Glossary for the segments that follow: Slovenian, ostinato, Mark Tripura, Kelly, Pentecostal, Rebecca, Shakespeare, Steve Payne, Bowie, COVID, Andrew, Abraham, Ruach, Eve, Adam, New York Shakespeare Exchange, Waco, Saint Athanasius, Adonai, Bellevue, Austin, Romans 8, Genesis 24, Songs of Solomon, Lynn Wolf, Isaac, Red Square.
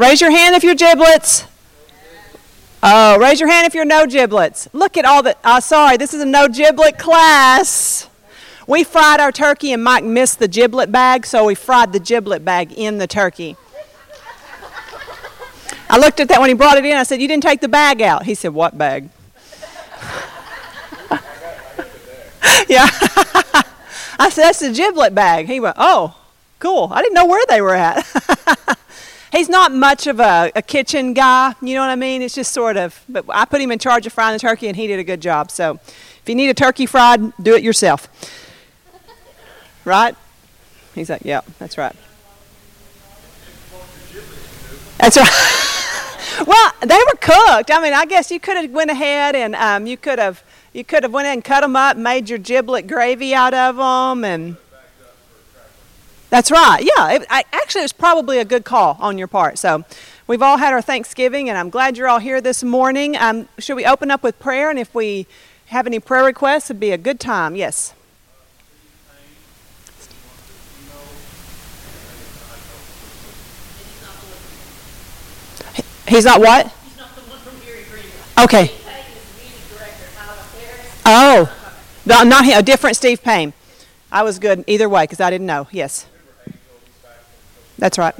Raise your hand if you're giblets. Oh, raise your hand if you're no giblets. Look at all the, this is a no giblet class. We fried our turkey and Mike missed the giblet bag, so we fried the giblet bag in the turkey. I looked at that when he brought it in. I said, you didn't take the bag out. He said, what bag? Yeah. I said, that's the giblet bag. He went, oh, cool. I didn't know where they were at. He's not much of a kitchen guy, you know what I mean? It's just sort of, but I put him in charge of frying the turkey, and he did a good job. So if you need a turkey fried, do it yourself. Right? He's like, yeah, that's right. That's right. Well, they were cooked. I mean, I guess you could have went ahead and you could have went ahead and cut them up, made your giblet gravy out of them, and... That's right. Yeah. Actually, it was probably a good call on your part. So we've all had our Thanksgiving, and I'm glad you're all here this morning. Should we open up with prayer? And if we have any prayer requests, it'd be a good time. Yes. He's not what? He's not the one from Erie Greenwood. Okay. Oh, not him. A different Steve Payne. I was good either way because I didn't know. Yes. That's right.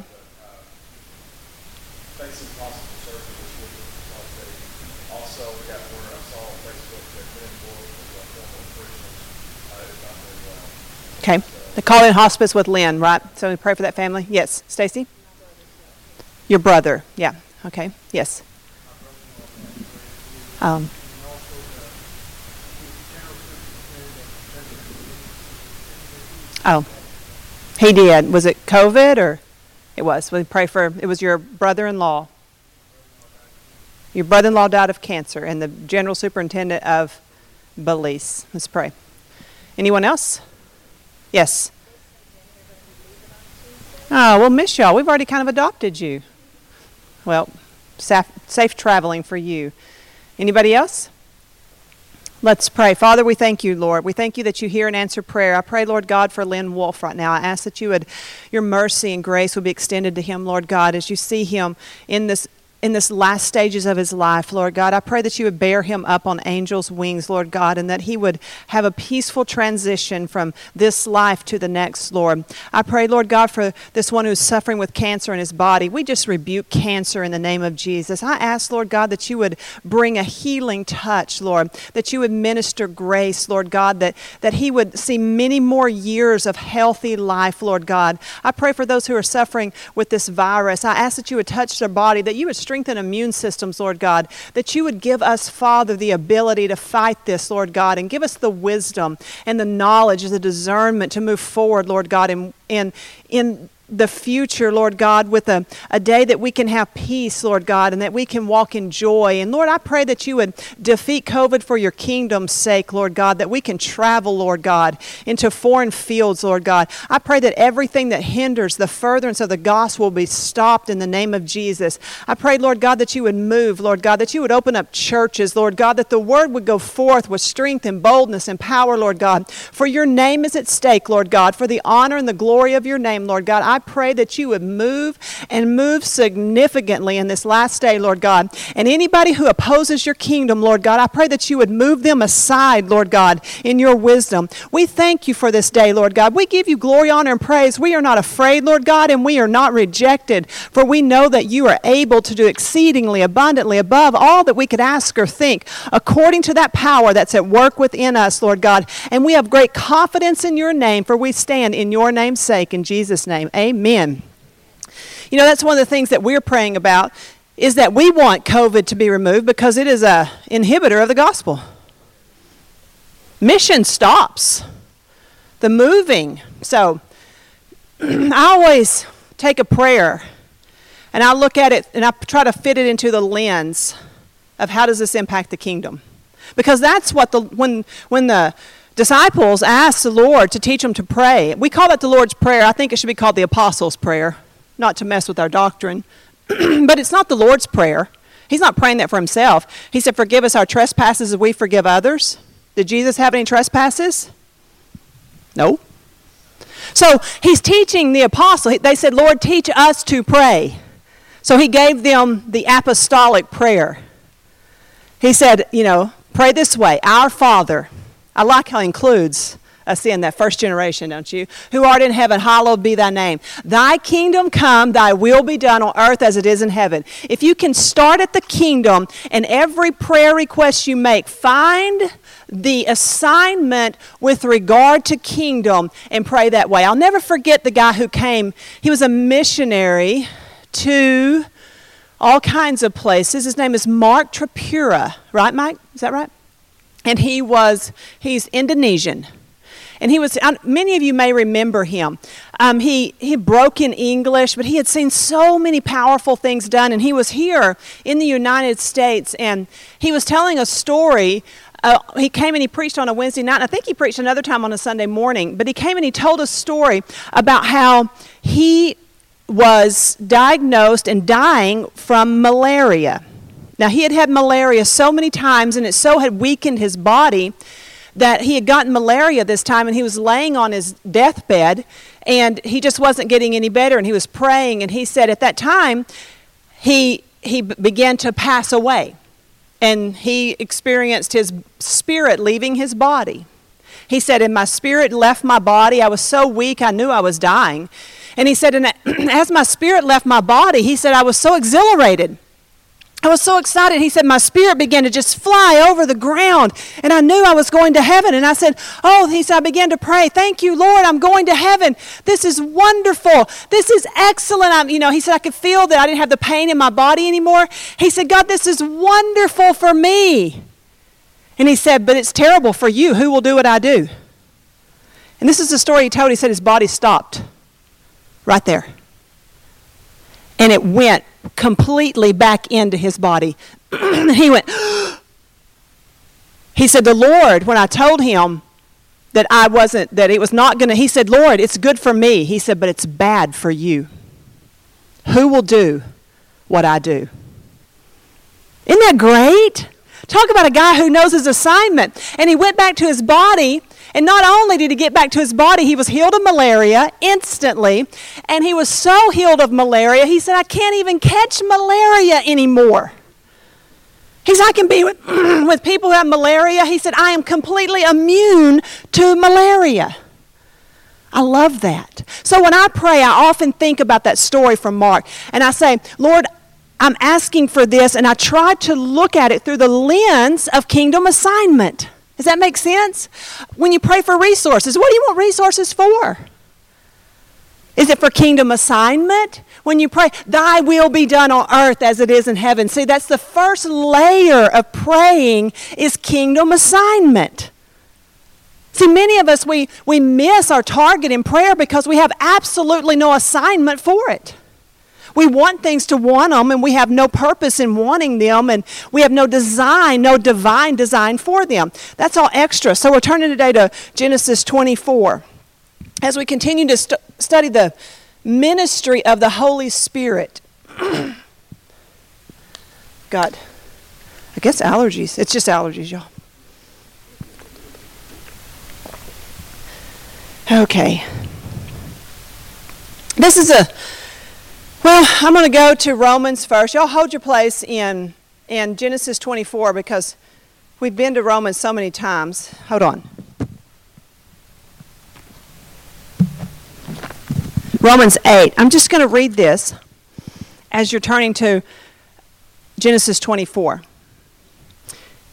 Okay. The call-in hospice with Lynn, right? So we pray for that family. Yes. Stacy? Your brother. Yeah. Okay. Yes. Oh. He did. Was it COVID or? It was. We pray for, it was your brother-in-law. Your brother-in-law died of cancer, and the general superintendent of Belize. Let's pray. Anyone else? Yes. Oh, we'll miss y'all. We've already kind of adopted you. Well, safe traveling for you. Anybody else? Let's pray. Father, we thank you, Lord. We thank you that you hear and answer prayer. I pray, Lord God, for Lynn Wolf right now. I ask that you would, your mercy and grace would be extended to him, Lord God, as you see him in this last stages of his life, Lord God. I pray that you would bear him up on angels' wings, Lord God, and that he would have a peaceful transition from this life to the next, Lord. I pray, Lord God, for this one who's suffering with cancer in his body. We just rebuke cancer in the name of Jesus. I ask, Lord God, that you would bring a healing touch, Lord, that you would minister grace, Lord God, that he would see many more years of healthy life, Lord God. I pray for those who are suffering with this virus. I ask that you would touch their body, that you would strengthen immune systems, Lord God, that you would give us, Father, the ability to fight this, Lord God, and give us the wisdom and the knowledge and the discernment to move forward, Lord God, in the future, Lord God, with a day that we can have peace, Lord God, and that we can walk in joy. And Lord, I pray that you would defeat COVID for your kingdom's sake, Lord God, that we can travel, Lord God, into foreign fields, Lord God. I pray that everything that hinders the furtherance of the gospel will be stopped in the name of Jesus. I pray, Lord God, that you would move, Lord God, that you would open up churches, Lord God, that the word would go forth with strength and boldness and power, Lord God. For your name is at stake, Lord God, for the honor and the glory of your name, Lord God. I pray that you would move and move significantly in this last day, Lord God. And anybody who opposes your kingdom, Lord God, I pray that you would move them aside, Lord God, in your wisdom. We thank you for this day, Lord God. We give you glory, honor, and praise. We are not afraid, Lord God, and we are not rejected, for we know that you are able to do exceedingly abundantly above all that we could ask or think, according to that power that's at work within us, Lord God. And we have great confidence in your name, for we stand in your name's sake, in Jesus' name. Amen. You know, that's one of the things that we're praying about, is that we want COVID to be removed because it is an inhibitor of the gospel. Mission stops the moving. So I always take a prayer and I look at it and I try to fit it into the lens of how does this impact the kingdom? Because that's what when the disciples asked the Lord to teach them to pray. We call that the Lord's Prayer. I think it should be called the Apostles' Prayer, not to mess with our doctrine. But it's not the Lord's Prayer. He's not praying that for himself. He said, forgive us our trespasses as we forgive others. Did Jesus have any trespasses? No. So he's teaching the apostle. They said, Lord, teach us to pray. So he gave them the apostolic prayer. He said, you know, pray this way, our Father. I like how he includes us in that first generation, don't you? Who art in heaven, hallowed be thy name. Thy kingdom come, thy will be done on earth as it is in heaven. If you can start at the kingdom and every prayer request you make, find the assignment with regard to kingdom and pray that way. I'll never forget the guy who came. He was a missionary to all kinds of places. His name is Mark Tripura. Right, Mike? Is that right? And he's Indonesian. And he was, many of you may remember him. He broke in English, but he had seen so many powerful things done. And he was here in the United States, and he was telling a story. He came and he preached on a Wednesday night, and I think he preached another time on a Sunday morning. But he came and he told a story about how he was diagnosed and dying from malaria. Now, he had had malaria so many times, and it so had weakened his body that he had gotten malaria this time, and he was laying on his deathbed, and he just wasn't getting any better, and he was praying. And he said at that time, he began to pass away, and he experienced his spirit leaving his body. He said, and my spirit left my body. I was so weak, I knew I was dying. And he said, and as my spirit left my body, he said, I was so exhilarated. I was so excited. He said, my spirit began to just fly over the ground, and I knew I was going to heaven. And I said, oh, he said, I began to pray, thank you, Lord, I'm going to heaven. This is wonderful. This is excellent. He said, I could feel that I didn't have the pain in my body anymore. He said, God, this is wonderful for me. And he said, but it's terrible for you. Who will do what I do? And this is the story he told. He said his body stopped right there. And it went completely back into his body. He went, he said, the Lord, when I told him that I wasn't, that it was not going to, he said, Lord, it's good for me. He said, but it's bad for you. Who will do what I do? Isn't that great? Talk about a guy who knows his assignment. And he went back to his body. And not only did he get back to his body, he was healed of malaria instantly. And he was so healed of malaria, he said, I can't even catch malaria anymore. He said, I can be with people who have malaria. He said, I am completely immune to malaria. I love that. So when I pray, I often think about that story from Mark. And I say, Lord, I'm asking for this. And I try to look at it through the lens of kingdom assignment. Does that make sense? When you pray for resources, what do you want resources for? Is it for kingdom assignment? When you pray, thy will be done on earth as it is in heaven. See, that's the first layer of praying is kingdom assignment. See, many of us, we miss our target in prayer because we have absolutely no assignment for it. We want things to want them, and we have no purpose in wanting them, and we have no design, no divine design for them. That's all extra. So we're turning today to Genesis 24. As we continue to study the ministry of the Holy Spirit. God, I guess allergies. It's just allergies, y'all. Okay. This is a... Well, I'm going to go to Romans first. Y'all hold your place in Genesis 24 because we've been to Romans so many times. Hold on. Romans 8. I'm just going to read this as you're turning to Genesis 24.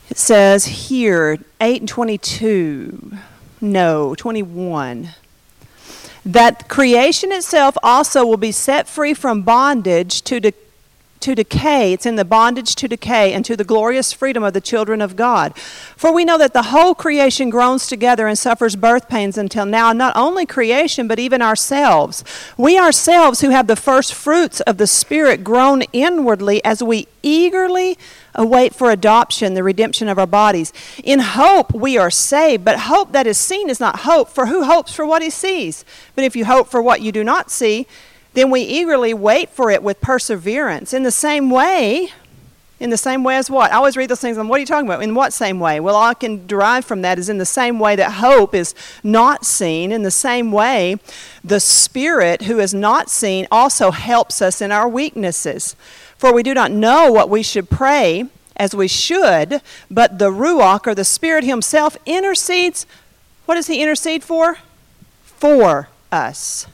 It says here, 8 and 22. No, 21. That creation itself also will be set free from bondage to decay. It's in the bondage to decay and to the glorious freedom of the children of God. For we know that the whole creation groans together and suffers birth pains until now, not only creation, but even ourselves. We ourselves who have the first fruits of the Spirit groan inwardly as we eagerly await for adoption, the redemption of our bodies. In hope we are saved, but hope that is seen is not hope, for who hopes for what he sees? But if you hope for what you do not see, then we eagerly wait for it with perseverance. In the same way, In the same way as what? I always read those things and what are you talking about? In what same way? Well, all I can derive from that is in the same way that hope is not seen, in the same way the Spirit who is not seen also helps us in our weaknesses. For we do not know what we should pray as we should, but the Ruach or the Spirit himself intercedes. What does he intercede for? For us.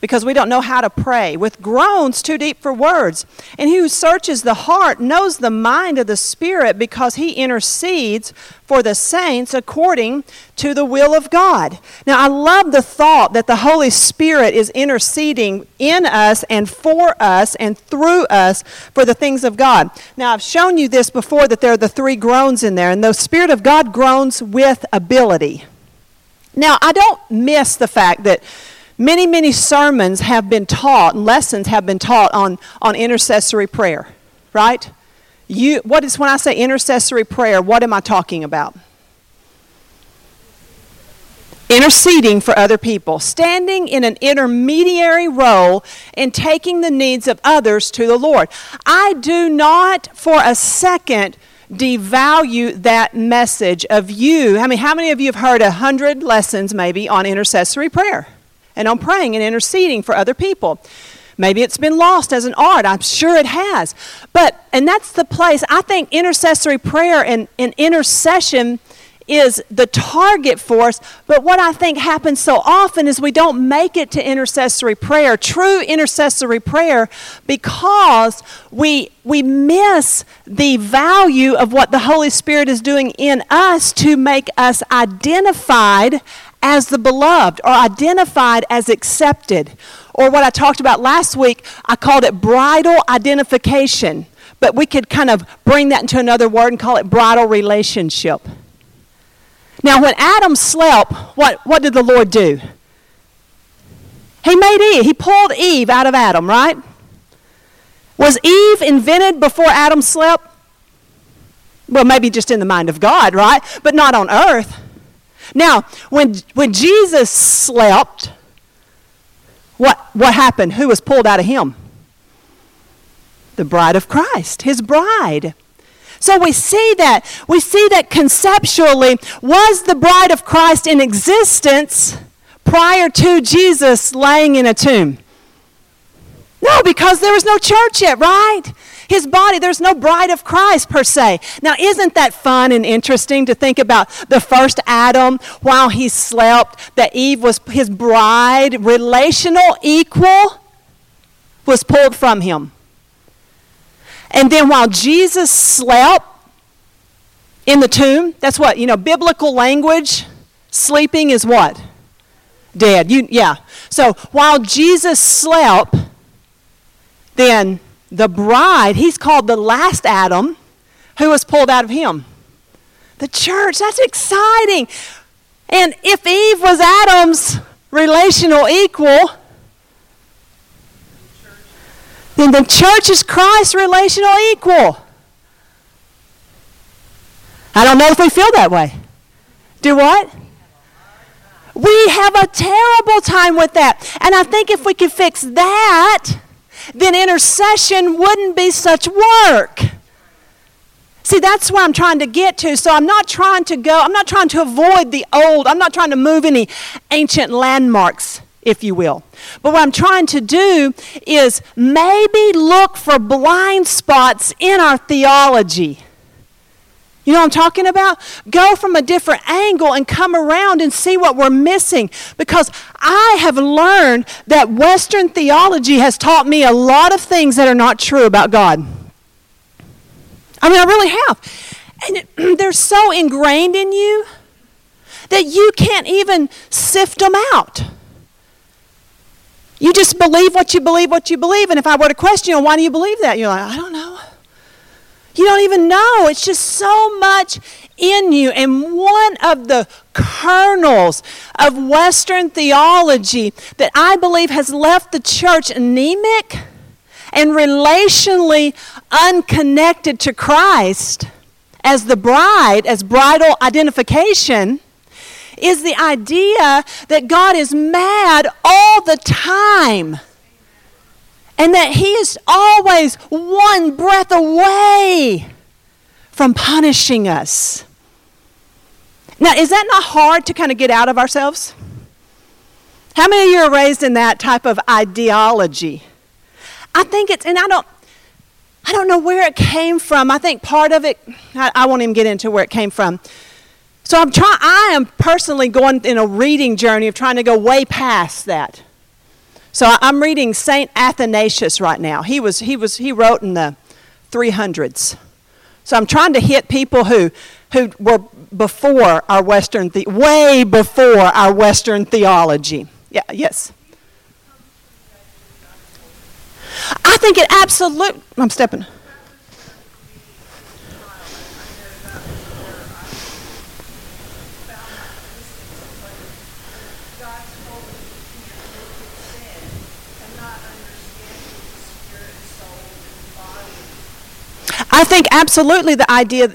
Because we don't know how to pray, with groans too deep for words. And he who searches the heart knows the mind of the Spirit, because he intercedes for the saints according to the will of God. Now, I love the thought that the Holy Spirit is interceding in us and for us and through us for the things of God. Now, I've shown you this before, that there are the three groans in there, and the Spirit of God groans with ability. Now, I don't miss the fact that many sermons have been taught, lessons have been taught on intercessory prayer, right? When I say intercessory prayer, what am I talking about? Interceding for other people, standing in an intermediary role and taking the needs of others to the Lord. I do not for a second devalue that message of you. I mean, how many of you have heard 100 lessons maybe on intercessory prayer? And on praying and interceding for other people. Maybe it's been lost as an art. I'm sure it has. And that's the place. I think intercessory prayer and intercession is the target for us. But what I think happens so often is we don't make it to intercessory prayer, true intercessory prayer, because we miss the value of what the Holy Spirit is doing in us to make us identified as the beloved, or identified as accepted. Or what I talked about last week, I called it bridal identification. But we could kind of bring that into another word and call it bridal relationship. Now, when Adam slept, what did the Lord do? He made Eve. He pulled Eve out of Adam, right? Was Eve invented before Adam slept? Well, maybe just in the mind of God, right? But not on earth. Now, when Jesus slept, what happened? Who was pulled out of him? The bride of Christ, his bride. So we see that conceptually was the bride of Christ in existence prior to Jesus laying in a tomb? No, because there was no church yet, right? His body, there's no bride of Christ per se. Now, isn't that fun and interesting to think about the first Adam while he slept, that Eve was his bride, relational equal, was pulled from him. And then while Jesus slept in the tomb, that's what, biblical language, sleeping is what? Dead. So while Jesus slept, then the bride, he's called the last Adam, who was pulled out of him? The church. That's exciting. And if Eve was Adam's relational equal, then the church is Christ's relational equal. I don't know if we feel that way. Do what? We have a terrible time with that. And I think if we could fix that, then intercession wouldn't be such work. See, that's what I'm trying to get to. So I'm not trying to avoid the old. I'm not trying to move any ancient landmarks, if you will. But what I'm trying to do is maybe look for blind spots in our theology. You know what I'm talking about? Go from a different angle and come around and see what we're missing. Because I have learned that Western theology has taught me a lot of things that are not true about God. I mean, I really have. And they're so ingrained in you that you can't even sift them out. You just believe what you believe. And if I were to question you, why do you believe that? You're like, I don't know. You don't even know. It's just so much in you. And one of the kernels of Western theology that I believe has left the church anemic and relationally unconnected to Christ as the bride, as bridal identification, is the idea that God is mad all the time and that he is always one breath away from punishing us. Now, is that not hard to kind of get out of ourselves? How many of you are raised in that type of ideology? I think it's, and I don't know where it came from. I think part of it, I won't even get into where it came from. So I am personally going in a reading journey of trying to go way past that. So I'm reading Saint Athanasius right now. He wrote in the 300s. So I'm trying to hit people who were before our Western, way before our Western theology. Yeah, yes. I think it absolutely, I'm stepping. I think absolutely the idea,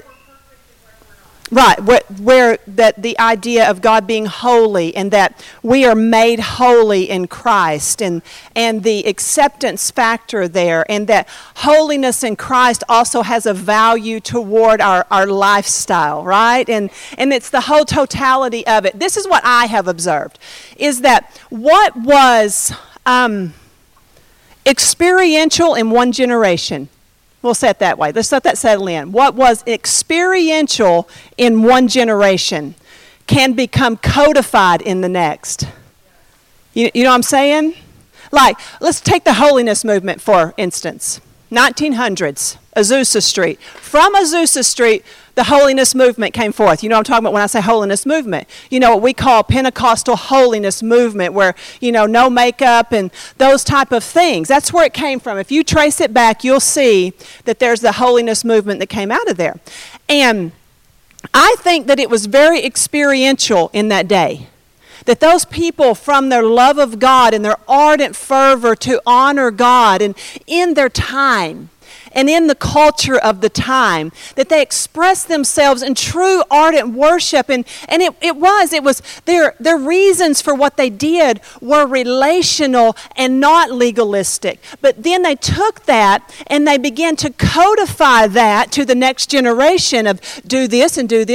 right, where that the idea of God being holy and that we are made holy in Christ and the acceptance factor there, and that holiness in Christ also has a value toward our lifestyle, right? And it's the whole totality of it. This is what I have observed, is that what was experiential in one generation, we'll say it that way. Let's let that settle in. What was experiential in one generation can become codified in the next. You know what I'm saying? Like, let's take the holiness movement, for instance. 1900s, Azusa Street. From Azusa Street, the holiness movement came forth. You know what I'm talking about when I say holiness movement. You know, what we call Pentecostal holiness movement, where, you know, no makeup and those type of things. That's where it came from. If you trace it back, you'll see that there's the holiness movement that came out of there. And I think that it was very experiential in that day. That those people, from their love of God and their ardent fervor to honor God, and in their time, and in the culture of the time, that they expressed themselves in true ardent worship. And it was their reasons for what they did were relational and not legalistic. But then they took that and they began to codify that to the next generation of do this and don't do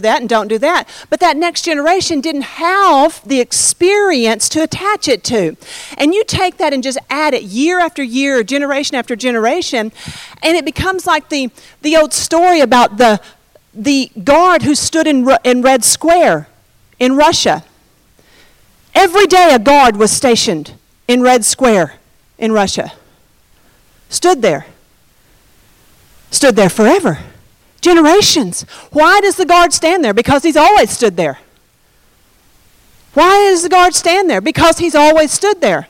that and don't do that. But that next generation didn't have the experience to attach it to. And you take that and just add it year after year, generation after generation, and it becomes like the old story about the guard who stood in Red Square in Russia. Every day a guard was stationed in Red Square in Russia. Stood there forever. Generations. Why does the guard stand there? Because he's always stood there. Why does the guard stand there? Because he's always stood there.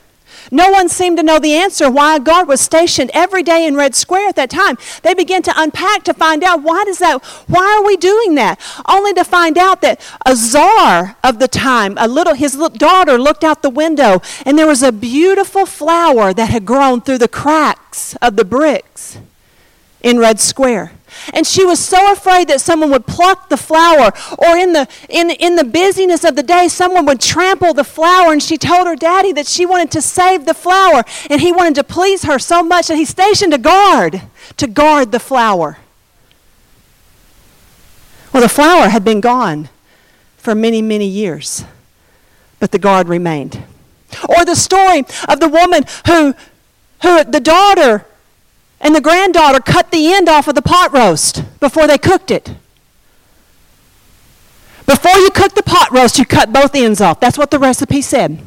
No one seemed to know the answer why a guard was stationed every day in Red Square at that time. They began to unpack to find out why are we doing that? Only to find out that a czar of the time, his little daughter looked out the window, and there was a beautiful flower that had grown through the cracks of the bricks in Red Square. And she was so afraid that someone would pluck the flower, or in the busyness of the day, someone would trample the flower. And she told her daddy that she wanted to save the flower, and he wanted to please her so much that he stationed a guard to guard the flower. Well, the flower had been gone for many, many years, but the guard remained. Or the story of the woman who the daughter and the granddaughter cut the end off of the pot roast before they cooked it. Before you cook the pot roast, you cut both ends off. That's what the recipe said.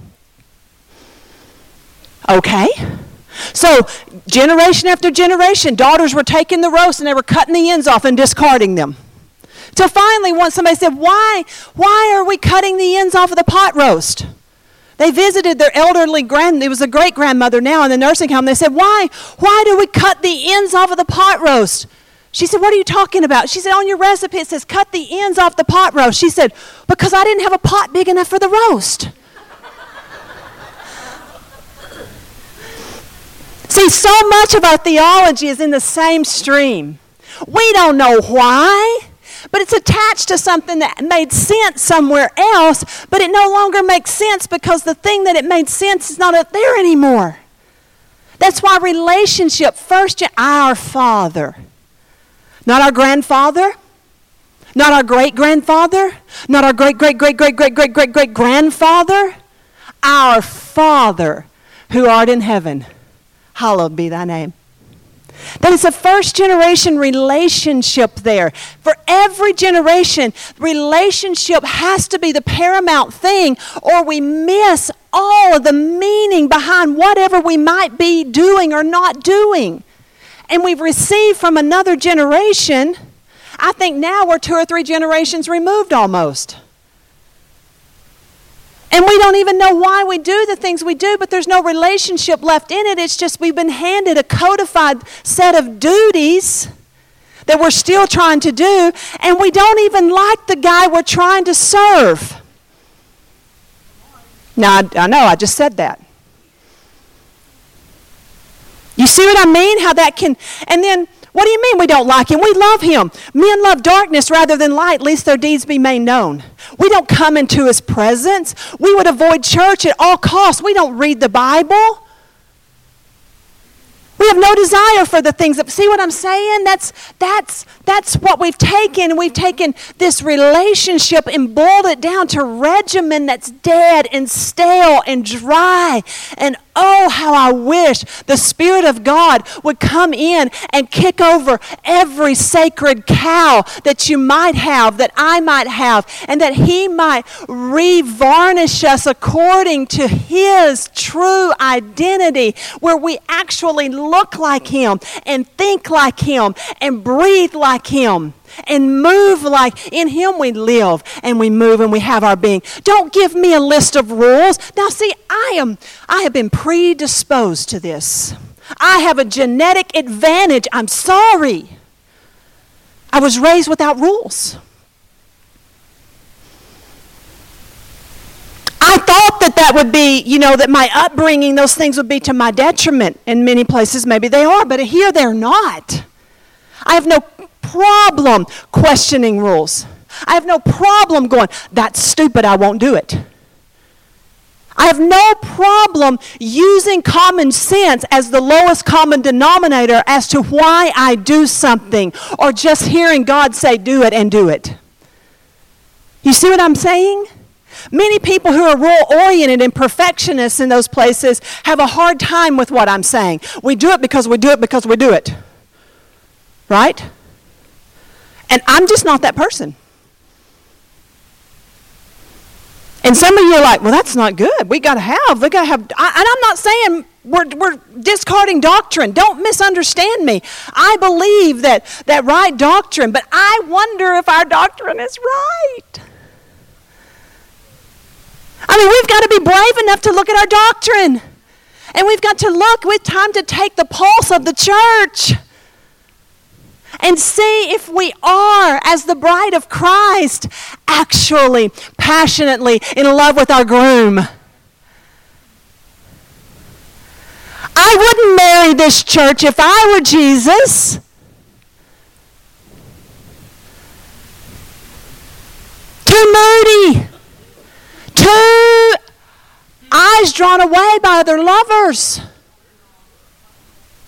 Okay. So generation after generation, daughters were taking the roast and they were cutting the ends off and discarding them. Till finally, once somebody said, why are we cutting the ends off of the pot roast? They visited their elderly it was a great-grandmother now in the nursing home. They said, why do we cut the ends off of the pot roast? She said, what are you talking about? She said, on your recipe it says, cut the ends off the pot roast. She said, because I didn't have a pot big enough for the roast. See, so much of our theology is in the same stream. We don't know why. But it's attached to something that made sense somewhere else, but it no longer makes sense because the thing that it made sense is not up there anymore. That's why relationship, first, our Father. Not our grandfather, not our great-grandfather, not our great-great-great-great-great-great-great-great-grandfather. Our Father who art in heaven, hallowed be thy name. That is a first-generation relationship there. For every generation, relationship has to be the paramount thing, or we miss all of the meaning behind whatever we might be doing or not doing. And we've received from another generation, I think now we're 2 or 3 generations removed almost. And we don't even know why we do the things we do, but there's no relationship left in it. It's just we've been handed a codified set of duties that we're still trying to do, and we don't even like the guy we're trying to serve. Now, I know, I just said that. You see what I mean? How that can, and then, what do you mean we don't like him? We love him. Men love darkness rather than light, lest their deeds be made known. We don't come into his presence. We would avoid church at all costs. We don't read the Bible. We have no desire for the things that, see what I'm saying? That's what we've taken. We've taken this relationship and boiled it down to regimen that's dead and stale and dry. And oh, how I wish the Spirit of God would come in and kick over every sacred cow that you might have, that I might have, and that he might re-varnish us according to his true identity, where we actually look like him and think like him and breathe like him and move like in him we live and we move and we have our being. Don't give me a list of rules. Now see, I have been predisposed to this. I have a genetic advantage. I'm sorry. I was raised without rules. I thought that would be, that my upbringing, those things would be to my detriment. In many places, maybe they are, but here they're not. I have no problem questioning rules. I have no problem going, that's stupid, I won't do it. I have no problem using common sense as the lowest common denominator as to why I do something, or just hearing God say, do it and do it. You see what I'm saying? Many people who are rule-oriented and perfectionists in those places have a hard time with what I'm saying. We do it because we do it because we do it. Right? And I'm just not that person. And some of you are like, well, that's not good. We got to have, and I'm not saying we're discarding doctrine. Don't misunderstand me. I believe that right doctrine, but I wonder if our doctrine is right. I mean, we've got to be brave enough to look at our doctrine. And we've got to look with time to take the pulse of the church and see if we are, as the bride of Christ, actually, passionately in love with our groom. I wouldn't marry this church if I were Jesus. Too moody. Two eyes drawn away by their lovers.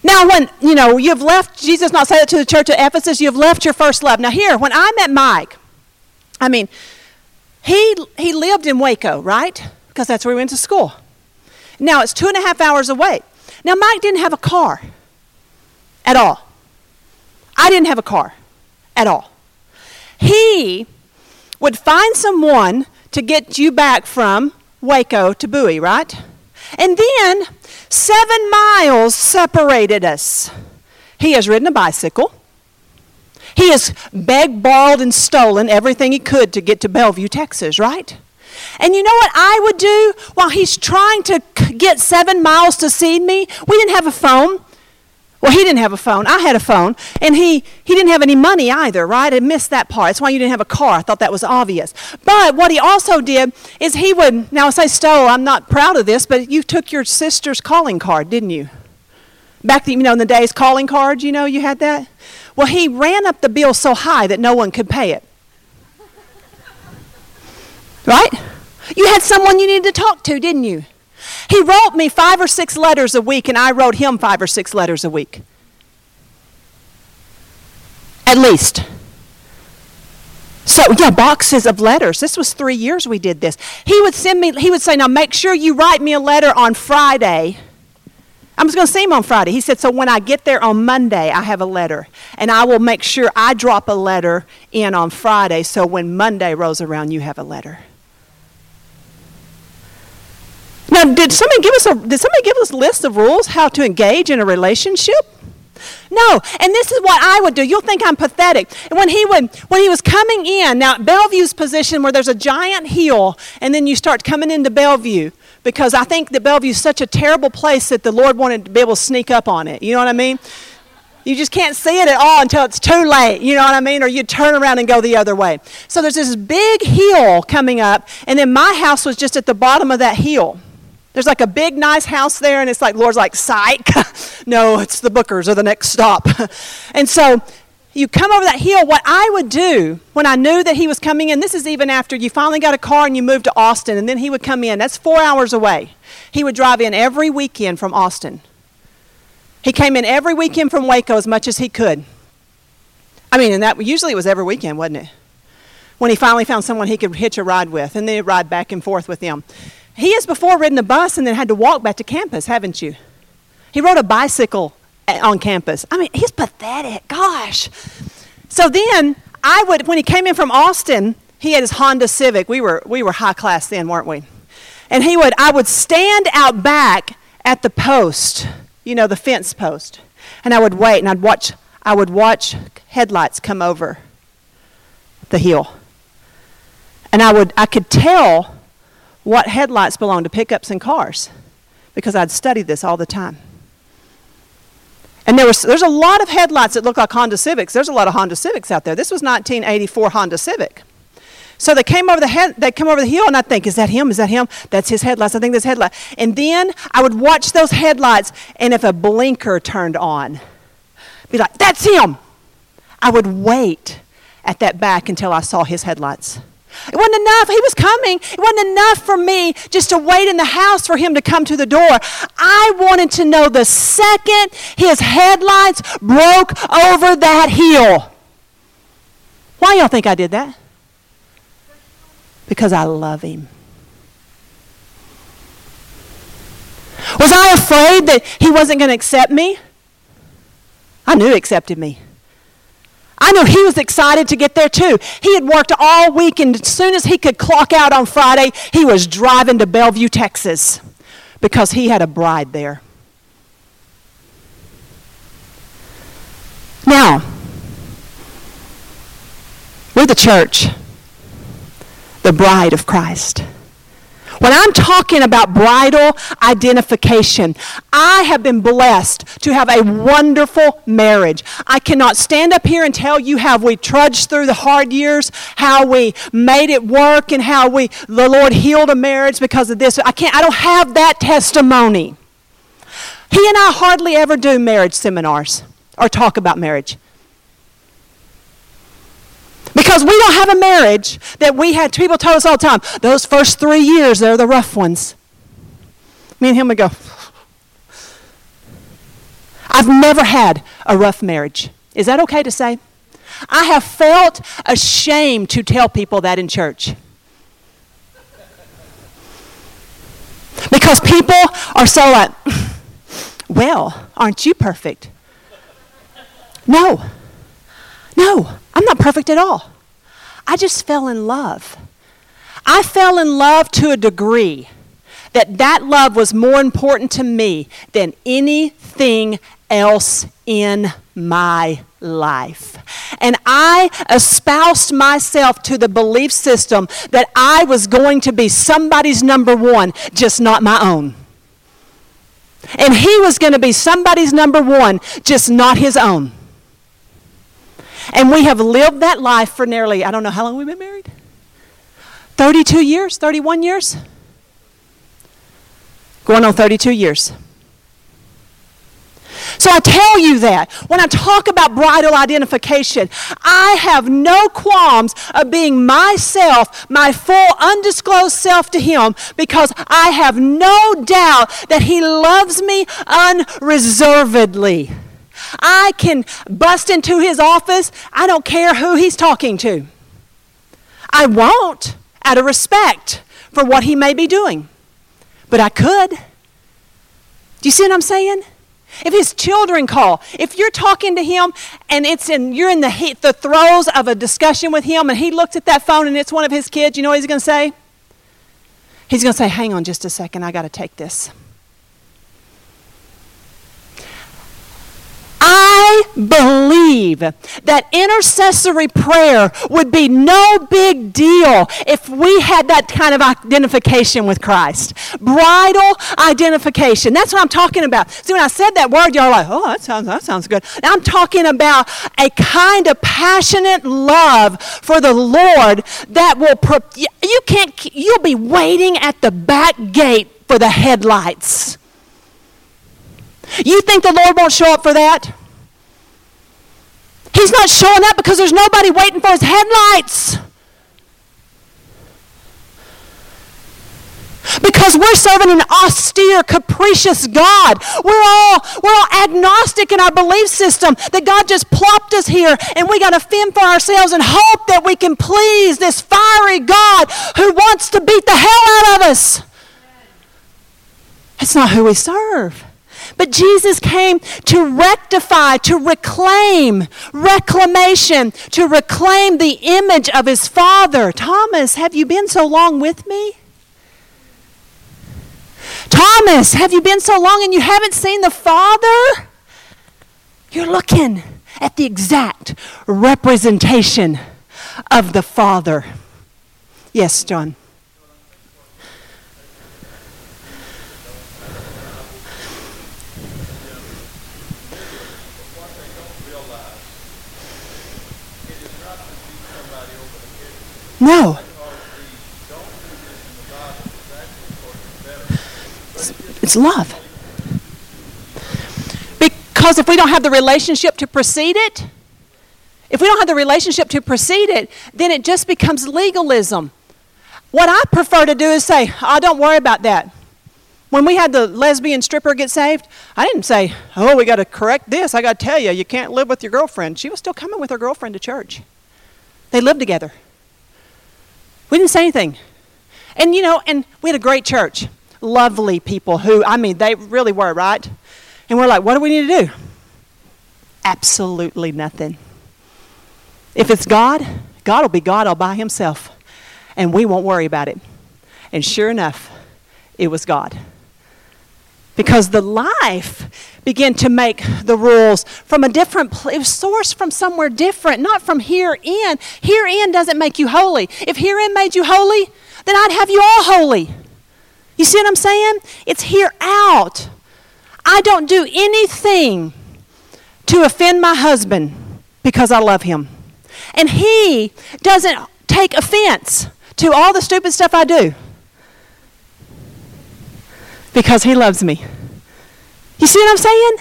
Now when, you've left, Jesus not said it to the church of Ephesus, you've left your first love. Now here, when I met Mike, I mean, he lived in Waco, right? Because that's where we went to school. Now it's 2.5 hours away. Now Mike didn't have a car at all. I didn't have a car at all. He would find someone to get you back from Waco to Bowie, right? And then 7 miles separated us. He has ridden a bicycle. He has begged, borrowed, and stolen everything he could to get to Bellevue, Texas, right? And you know what I would do while he's trying to get 7 miles to see me? We didn't have a phone. Well, he didn't have a phone. I had a phone. And he didn't have any money either, right? I missed that part. That's why you didn't have a car. I thought that was obvious. But what he also did is he would, now I say stole, I'm not proud of this, but you took your sister's calling card, didn't you? Back, in the days, calling cards, you had that? Well, he ran up the bill so high that no one could pay it. Right? You had someone you needed to talk to, didn't you? He wrote me 5 or 6 letters a week, and I wrote him 5 or 6 letters a week. At least. So, yeah, boxes of letters. This was 3 years we did this. He would send me, he would say, now make sure you write me a letter on Friday. I was going to see him on Friday. He said, so when I get there on Monday, I have a letter. And I will make sure I drop a letter in on Friday, so when Monday rolls around, you have a letter. Now, did somebody give us lists of rules how to engage in a relationship? No, and this is what I would do. You'll think I'm pathetic. And when he was coming in, now Bellevue's position where there's a giant hill, and then you start coming into Bellevue, because I think that Bellevue's such a terrible place that the Lord wanted to be able to sneak up on it. You know what I mean? You just can't see it at all until it's too late. You know what I mean? Or you turn around and go the other way. So there's this big hill coming up, and then my house was just at the bottom of that hill. There's like a big, nice house there, and it's like, Lord's like, psych. No, it's the Bookers or the next stop. And so you come over that hill. What I would do when I knew that he was coming in, this is even after you finally got a car and you moved to Austin, and then he would come in. That's 4 hours away. He would drive in every weekend from Austin. He came in every weekend from Waco as much as he could. I mean, and that usually it was every weekend, wasn't it? When he finally found someone he could hitch a ride with, and then he'd ride back and forth with them. He has before ridden a bus and then had to walk back to campus, haven't you? He rode a bicycle on campus. I mean, he's pathetic. Gosh. So then I would, when he came in from Austin, he had his Honda Civic. We were high class then, weren't we? And I would stand out back at the post, you know, the fence post, and I would wait, and I would watch headlights come over the hill, and I could tell what headlights belong to pickups and cars, because I'd studied this all the time. And there's a lot of headlights that look like Honda Civics. There's a lot of Honda Civics out there. This was 1984 Honda Civic. So they came over the hill, and I think, is that him? Is that him? That's his headlights. I think that's headlight. And then I would watch those headlights, and if a blinker turned on, I'd be like, that's him. I would wait at that back until I saw his headlights. It wasn't enough. He was coming. It wasn't enough for me just to wait in the house for him to come to the door. I wanted to know the second his headlights broke over that hill. Why y'all think I did that? Because I love him. Was I afraid that he wasn't going to accept me? I knew he accepted me. I know he was excited to get there too. He had worked all week, and as soon as he could clock out on Friday, he was driving to Bellevue, Texas, because he had a bride there. Now, we're the church, the bride of Christ. When I'm talking about bridal identification, I have been blessed to have a wonderful marriage. I cannot stand up here and tell you how we trudged through the hard years, how we made it work, and how the Lord healed a marriage because of this. I don't have that testimony. He and I hardly ever do marriage seminars or talk about marriage, because we don't have a marriage that we had. People told us all the time, those first 3 years, they're the rough ones. Me and him would go, I've never had a rough marriage. Is that okay to say? I have felt ashamed to tell people that in church, because people are so like, well, aren't you perfect? No. I'm not perfect at all. I just fell in love. I fell in love to a degree that love was more important to me than anything else in my life. And I espoused myself to the belief system that I was going to be somebody's number one, just not my own. And he was going to be somebody's number one, just not his own. And we have lived that life for nearly, I don't know how long we've been married? 32 years, 31 years? Going on 32 years. So I tell you that. When I talk about bridal identification, I have no qualms of being myself, my full undisclosed self to Him, because I have no doubt that He loves me unreservedly. I can bust into His office. I don't care who He's talking to. I won't, out of respect for what He may be doing. But I could. Do you see what I'm saying? If His children call, if you're talking to Him and you're in the throes of a discussion with Him and He looks at that phone and it's one of His kids, you know what He's going to say? He's going to say, hang on just a second, I got to take this. I believe that intercessory prayer would be no big deal if we had that kind of identification with Christ. Bridal identification. That's what I'm talking about. See, when I said that word, y'all were like, oh, that sounds good. Now, I'm talking about a kind of passionate love for the Lord that will, you'll be waiting at the back gate for the headlights. You think the Lord won't show up for that? He's not showing up because there's nobody waiting for His headlights. Because we're serving an austere, capricious God. We're all agnostic in our belief system that God just plopped us here and we got to fend for ourselves and hope that we can please this fiery God who wants to beat the hell out of us. That's not who we serve. But Jesus came to rectify, to reclaim the image of His Father. Thomas, have you been so long with me? Thomas, have you been so long and you haven't seen the Father? You're looking at the exact representation of the Father. Yes, John. No. It's love. Because if we don't have the relationship to precede it, then it just becomes legalism. What I prefer to do is say, oh, don't worry about that. When we had the lesbian stripper get saved, I didn't say, oh, we got to correct this. I got to tell you, you can't live with your girlfriend. She was still coming with her girlfriend to church. They lived together. We didn't say anything. And, you know, and we had a great church. Lovely people who, I mean, they really were, right? And we're like, what do we need to do? Absolutely nothing. If it's God, God will be God all by Himself. And we won't worry about it. And sure enough, it was God. Because the life began to make the rules from a different place, source from somewhere different, not from herein. Herein doesn't make you holy. If herein made you holy, then I'd have you all holy. You see what I'm saying? It's here out. I don't do anything to offend my husband because I love him. And he doesn't take offense to all the stupid stuff I do. Because he loves me. You see what I'm saying?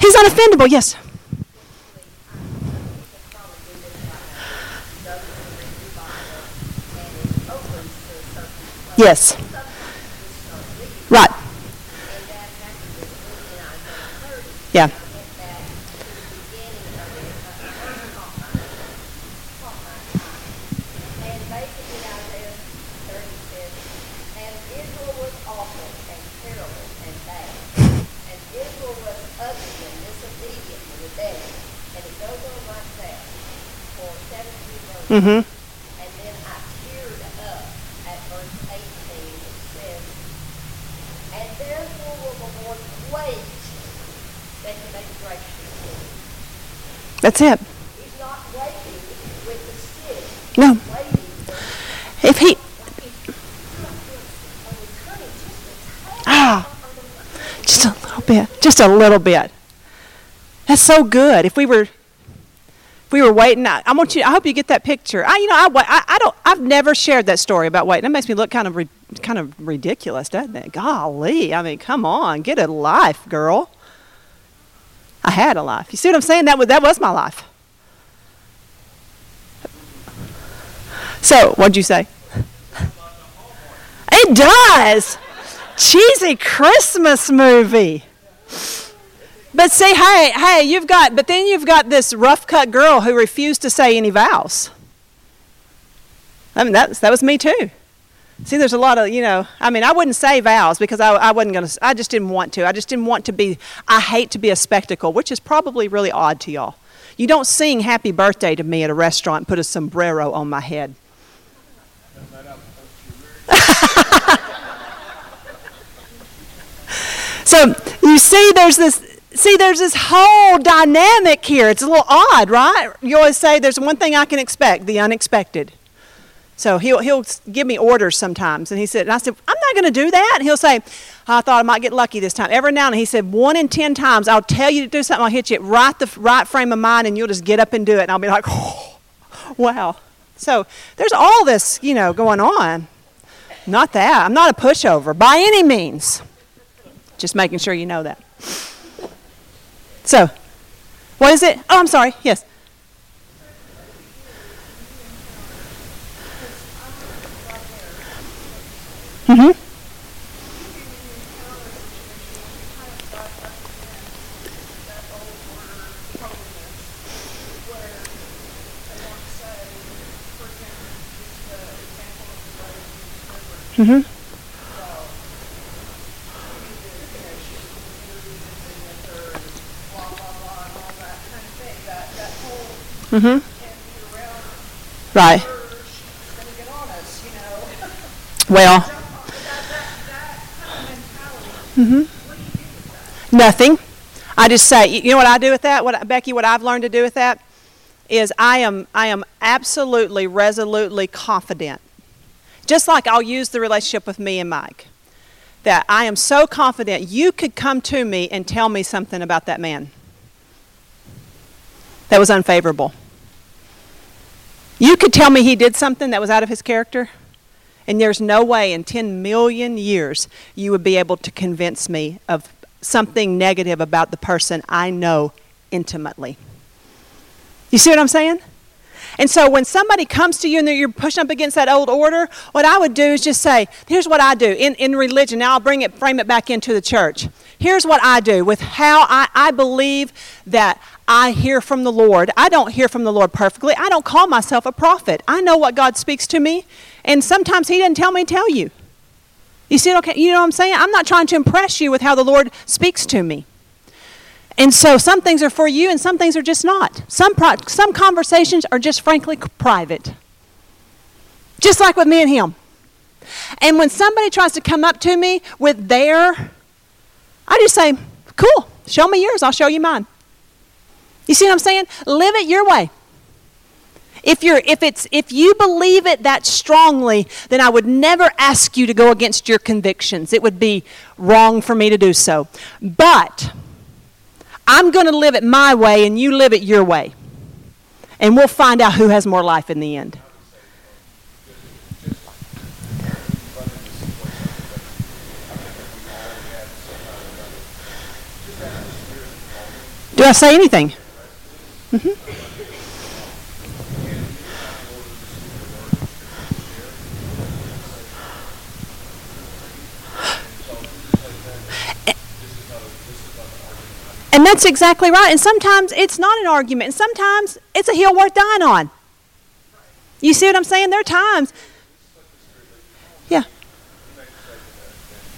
He's unoffendable, yes. Yes. Right. Yeah. Mm-hmm. And then I teared up at verse 18. It says, and therefore will the Lord wait that He may break the sick. That's it. He's not waiting with the sick. No. If He... Ah. Just a little bit. Just a little bit. That's so good. If we were waiting. I hope you get that picture. I've never shared that story about waiting. It makes me look kind of ridiculous, doesn't it? Golly, I mean, come on, get a life, girl. I had a life. You see what I'm saying? That was my life. So, what'd you say? It does. Cheesy Christmas movie. But see, hey, but then you've got this rough cut girl who refused to say any vows. I mean, that was me too. See, there's a lot of, I wouldn't say vows because I wasn't going to, I just didn't want to. I just didn't want to be, I hate to be a spectacle, which is probably really odd to y'all. You don't sing happy birthday to me at a restaurant and put a sombrero on my head. So, you see, there's this whole dynamic here. It's a little odd, right? You always say there's one thing I can expect, the unexpected. So he'll give me orders sometimes. And I said, I'm not going to do that. And he'll say, I thought I might get lucky this time. Every now and then he said, 1 in 10 times, I'll tell you to do something. I'll hit you at the right frame of mind and you'll just get up and do it. And I'll be like, oh, wow. So there's all this, going on. Not that. I'm not a pushover by any means. Just making sure you know that. So, what is it? Oh, I'm sorry. Yes. Right. Well. Nothing. I just say, you know what I do with that? Becky, what I've learned to do with that is I am absolutely, resolutely confident. Just like I'll use the relationship with me and Mike, that I am so confident you could come to me and tell me something about that man that was unfavorable. You could tell me he did something that was out of his character. And there's no way in 10 million years you would be able to convince me of something negative about the person I know intimately. You see what I'm saying? And so when somebody comes to you and you're pushing up against that old order, what I would do is just say, here's what I do in religion. Now I'll frame it back into the church. Here's what I do with how I believe that I hear from the Lord. I don't hear from the Lord perfectly. I don't call myself a prophet. I know what God speaks to me. And sometimes he doesn't tell me to tell you. You see, okay, you know what I'm saying? I'm not trying to impress you with how the Lord speaks to me. And so some things are for you and some things are just not. Some conversations are just frankly private. Just like with me and him. And when somebody tries to come up to me with I just say, cool, show me yours, I'll show you mine. You see what I'm saying? Live it your way. If you believe it that strongly, then I would never ask you to go against your convictions. It would be wrong for me to do so. But I'm going to live it my way and you live it your way. And we'll find out who has more life in the end. Do I say anything? Mm-hmm. And that's exactly right. And sometimes it's not an argument. And sometimes it's a hill worth dying on. You see what I'm saying? There are times. Yeah.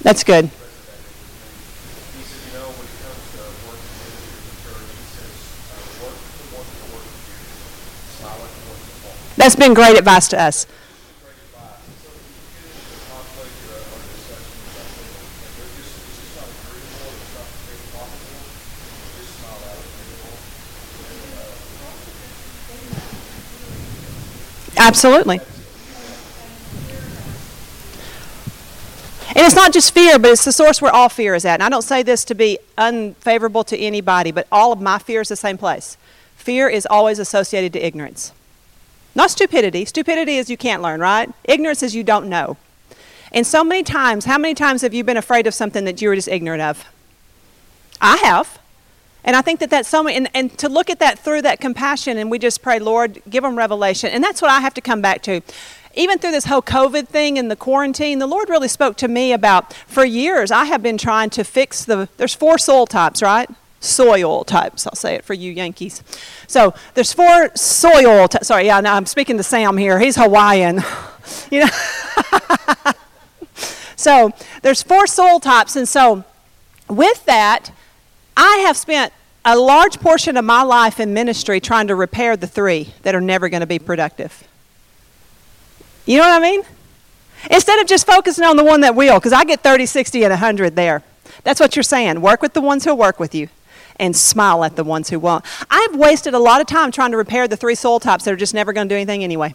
That's good. That's been great advice to us. Absolutely. And it's not just fear, but it's the source where all fear is at. And I don't say this to be unfavorable to anybody, but all of my fear is the same place. Fear is always associated to ignorance. Not stupidity. Stupidity is you can't learn, right? Ignorance is you don't know. And so many times, how many times have you been afraid of something that you were just ignorant of? I have. And I think that that's so many, and to look at that through that compassion, and we just pray, Lord, give them revelation. And that's what I have to come back to. Even through this whole COVID thing and the quarantine, the Lord really spoke to me about, for years, I have been trying to fix there's four soil types, right? Soil types, I'll say it for you Yankees. So there's four soil types. Sorry, yeah, now I'm speaking to Sam here. He's Hawaiian, you know. So there's four soil types, and so with that, I have spent a large portion of my life in ministry trying to repair the three that are never going to be productive. You know what I mean? Instead of just focusing on the one that will, because I get 30, 60, and 100 there. That's what you're saying. Work with the ones who'll work with you and smile at the ones who won't. I've wasted a lot of time trying to repair the three soul types that are just never going to do anything anyway.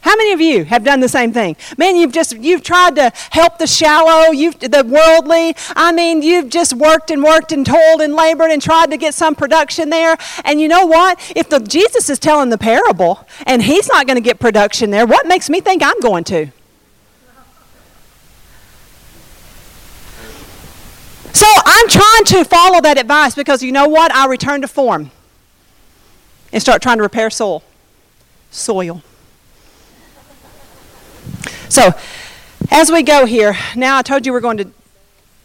How many of you have done the same thing? Man, you've tried to help the shallow, the worldly. I mean, you've just worked and toiled and labored and tried to get some production there. And you know what? If Jesus is telling the parable and he's not going to get production there, what makes me think I'm going to? So I'm trying to follow that advice because you know what? I return to form and start trying to repair soil. So, as we go here, now I told you we're going to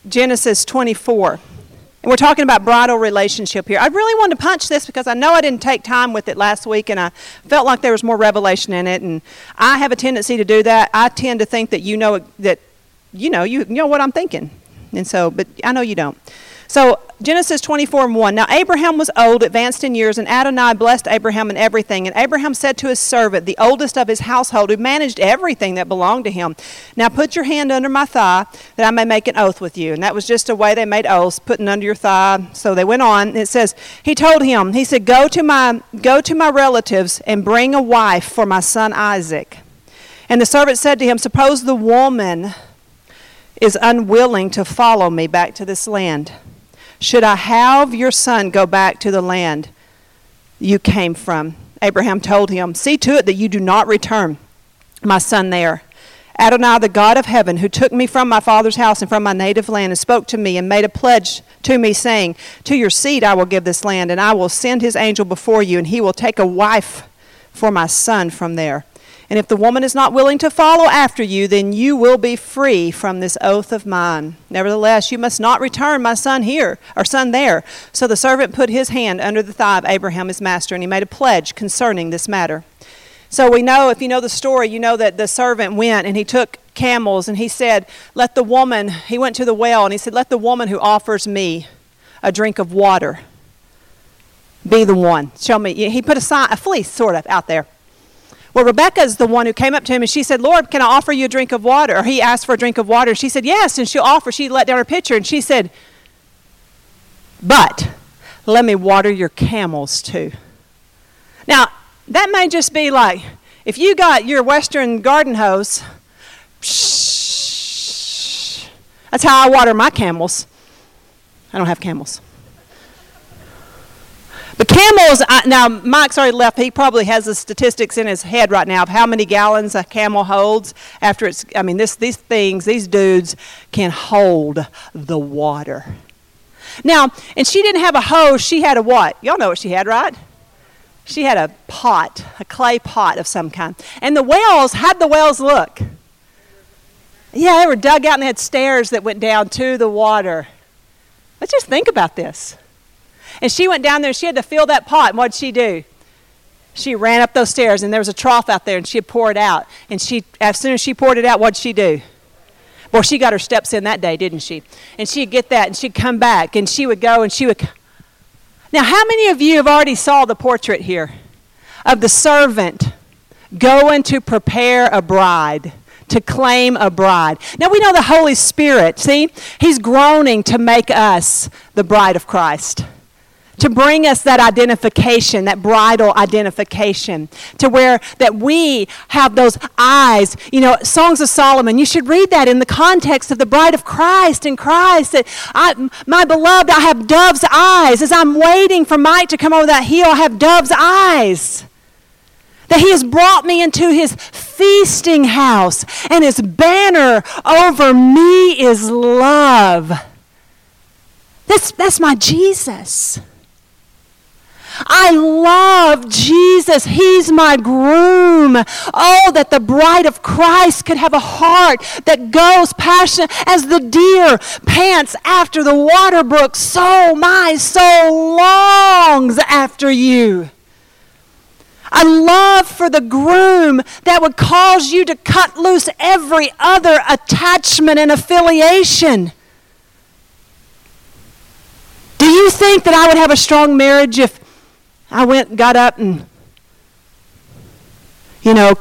Genesis 24. And we're talking about bridal relationship here. I really wanted to punch this because I know I didn't take time with it last week, and I felt like there was more revelation in it. And I have a tendency to do that. I tend to think that you know what I'm thinking. And so, but I know you don't. So, Genesis 24:1. Now, Abraham was old, advanced in years, and Adonai blessed Abraham in everything. And Abraham said to his servant, the oldest of his household, who managed everything that belonged to him, "Now put your hand under my thigh, that I may make an oath with you." And that was just a way they made oaths, putting under your thigh. So they went on. And it says, he told him, he said, "Go to my relatives and bring a wife for my son Isaac." And the servant said to him, "Suppose the woman is unwilling to follow me back to this land. Should I have your son go back to the land you came from?" Abraham told him, "See to it that you do not return my son there. Adonai, the God of heaven, who took me from my father's house and from my native land and spoke to me and made a pledge to me, saying, 'To your seed I will give this land, and I will send his angel before you, and he will take a wife for my son from there. And if the woman is not willing to follow after you, then you will be free from this oath of mine. Nevertheless, you must not return my son here or son there.' So the servant put his hand under the thigh of Abraham, his master, and he made a pledge concerning this matter." So we know, if you know the story, you know that the servant went and he took camels and he said, he went to the well and he said, "Let the woman who offers me a drink of water be the one. Show me." He put a fleece sort of out there. Well, Rebecca is the one who came up to him and she said, "Lord, can I offer you a drink of water?" Or he asked for a drink of water. She said, "Yes." And she let down her pitcher and she said, "But let me water your camels too." Now, that may just be like, if you got your Western garden hose, that's how I water my camels. I don't have camels. But camels, now Mike's already left. He probably has the statistics in his head right now of how many gallons a camel holds after it's, I mean, these dudes can hold the water. Now, and she didn't have a hose. She had a what? Y'all know what she had, right? She had a pot, a clay pot of some kind. And how'd the wells look? Yeah, they were dug out and they had stairs that went down to the water. Let's just think about this. And she went down there and she had to fill that pot. And what did she do? She ran up those stairs and there was a trough out there and she poured it out. And as soon as she poured it out, what did she do? Boy, she got her steps in that day, didn't she? And she'd get that and she'd come back and she would go and she would. Now, how many of you have already saw the portrait here of the servant going to prepare a bride? To claim a bride. Now we know the Holy Spirit, see? He's groaning to make us the bride of Christ. To bring us that identification, that bridal identification, to where that we have those eyes. You know, Songs of Solomon, you should read that in the context of the bride of Christ and Christ. That my beloved, I have dove's eyes. As I'm waiting for Mike to come over that hill, I have dove's eyes. That he has brought me into his feasting house, and his banner over me is love. That's my Jesus. I love Jesus. He's my groom. Oh, that the bride of Christ could have a heart that goes passionate as the deer pants after the water brook. So my soul longs after you. A love for the groom that would cause you to cut loose every other attachment and affiliation. Do you think that I would have a strong marriage if I went, got up and,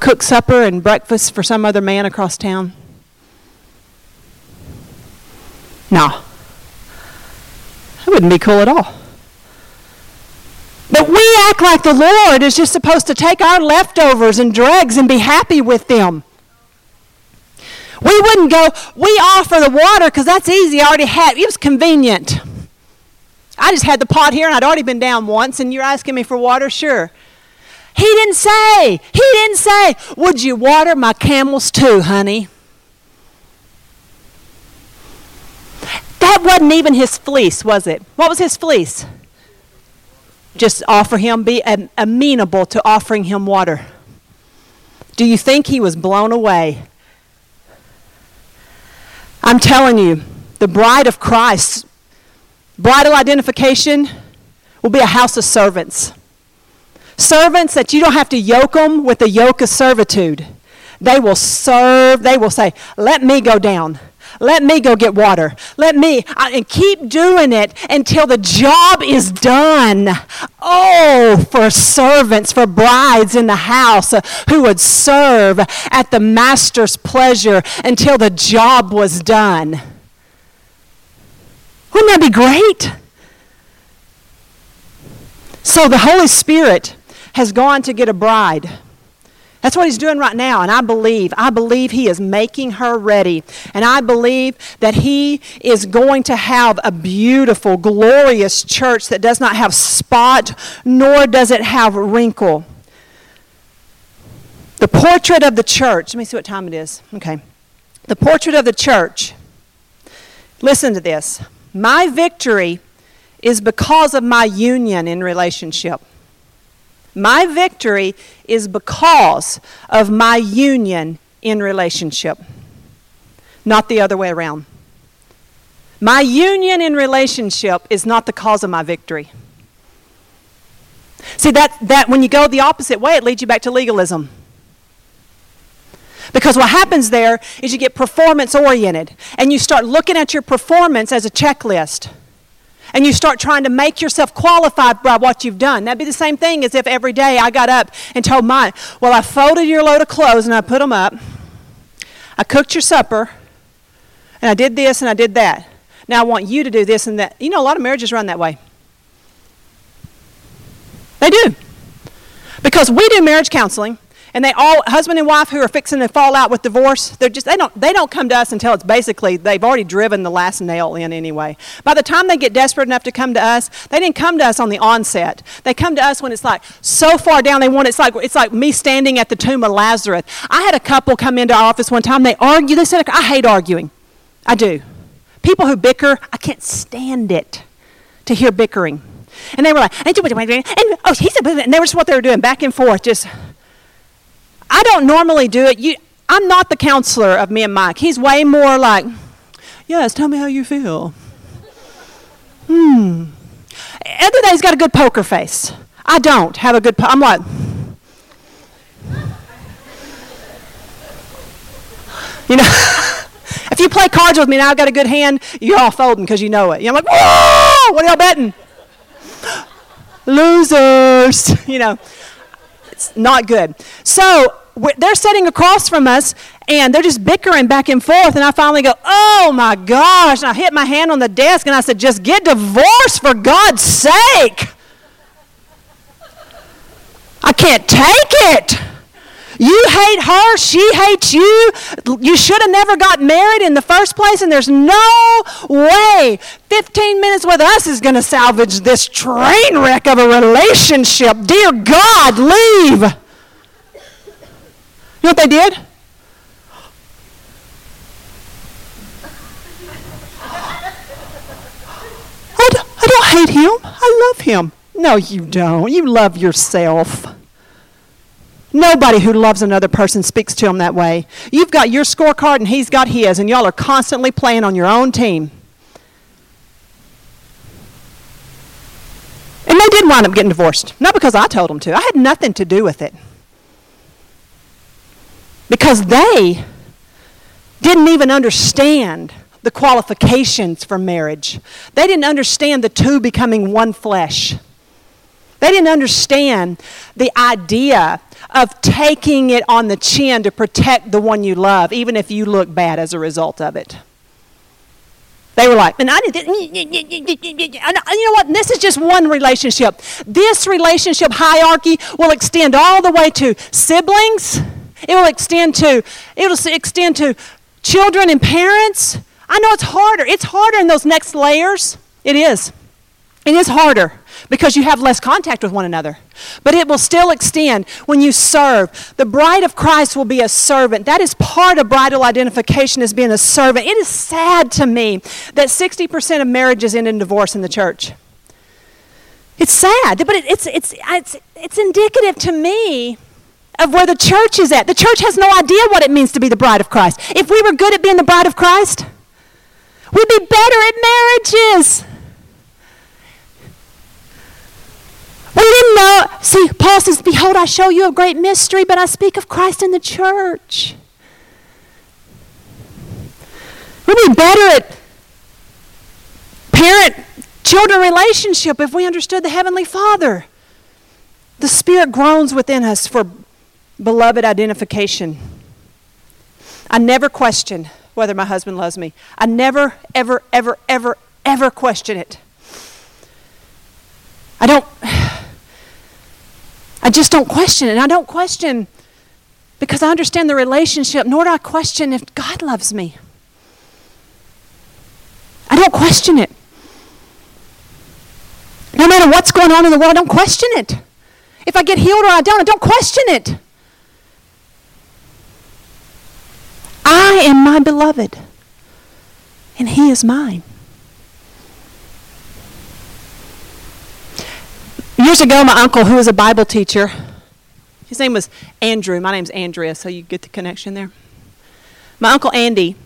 cooked supper and breakfast for some other man across town? No. That wouldn't be cool at all. But we act like the Lord is just supposed to take our leftovers and dregs and be happy with them. We wouldn't go, we offer the water because that's easy, I already had. It was convenient. I just had the pot here and I'd already been down once and you're asking me for water? Sure. He didn't say, would you water my camels too, honey? That wasn't even his fleece, was it? What was his fleece? Just offer him, be amenable to offering him water. Do you think he was blown away? I'm telling you, the bride of Christ, bridal identification will be a house of servants. Servants that you don't have to yoke them with the yoke of servitude. They will serve. They will say, let me go down. Let me go get water. Let me, and keep doing it until the job is done. Oh, for servants, for brides in the house who would serve at the master's pleasure until the job was done. Wouldn't that be great? So the Holy Spirit has gone to get a bride. That's what he's doing right now, and I believe he is making her ready, and I believe that he is going to have a beautiful, glorious church that does not have spot, nor does it have wrinkle. The portrait of the church, let me see what time it is. Okay. The portrait of the church, listen to this. My victory is because of my union in relationship. My victory is because of my union in relationship, not the other way around. My union in relationship is not the cause of my victory. See, that when you go the opposite way, it leads you back to legalism. Because what happens there is you get performance-oriented, and you start looking at your performance as a checklist. And you start trying to make yourself qualified by what you've done. That'd be the same thing as if every day I got up and told mine, well, I folded your load of clothes and I put them up. I cooked your supper. And I did this and I did that. Now I want you to do this and that. A lot of marriages run that way. They do. Because we do marriage counseling. And they all, husband and wife who are fixing to fall out with divorce, they don't come to us until it's basically, they've already driven the last nail in anyway. By the time they get desperate enough to come to us, they didn't come to us on the onset. They come to us when it's like so far down it's like me standing at the tomb of Lazarus. I had a couple come into our office one time, they argued, they said, I hate arguing. I do. People who bicker, I can't stand it to hear bickering. And they were like, and they were just what they were doing, back and forth, just... I don't normally do it. I'm not the counselor of me and Mike. He's way more like, yes, tell me how you feel. Other day he's got a good poker face. I don't have a good I'm like, if you play cards with me and I've got a good hand, you're all folding because you know it. I'm like, whoa, what are y'all betting? Losers, It's not good. So... they're sitting across from us, and they're just bickering back and forth, and I finally go, oh, my gosh, and I hit my hand on the desk, and I said, just get divorced for God's sake. I can't take it. You hate her. She hates you. You should have never got married in the first place, and there's no way 15 minutes with us is going to salvage this train wreck of a relationship. Dear God, leave. You know what they did? I I don't hate him. I love him. No, you don't. You love yourself. Nobody who loves another person speaks to him that way. You've got your scorecard and he's got his, and y'all are constantly playing on your own team. And they did wind up getting divorced. Not because I told them to. I had nothing to do with it. Because they didn't even understand the qualifications for marriage. They didn't understand the two becoming one flesh. They didn't understand the idea of taking it on the chin to protect the one you love, even if you look bad as a result of it. They were like, and I didn't, you know what? This is just one relationship. This relationship hierarchy will extend all the way to siblings. It will extend to children and parents. I know it's harder. It's harder in those next layers. It is. It is harder because you have less contact with one another. But it will still extend when you serve. The bride of Christ will be a servant. That is part of bridal identification, as being a servant. It is sad to me that 60% of marriages end in divorce in the church. It's sad, but it's indicative to me of where the church is at. The church has no idea what it means to be the bride of Christ. If we were good at being the bride of Christ, we'd be better at marriages. We didn't know. See, Paul says, behold, I show you a great mystery, but I speak of Christ in the church. We'd be better at parent-children relationship if we understood the Heavenly Father. The Spirit groans within us for beloved identification. I never question whether my husband loves me. I never, ever, ever, ever, ever question it. I just don't question it. And I don't question because I understand the relationship, nor do I question if God loves me. I don't question it. No matter what's going on in the world, I don't question it. If I get healed or I don't question it. I am my beloved, and he is mine. Years ago, my uncle, who was a Bible teacher, his name was Andrew. My name's Andrea, so you get the connection there. My uncle Andy,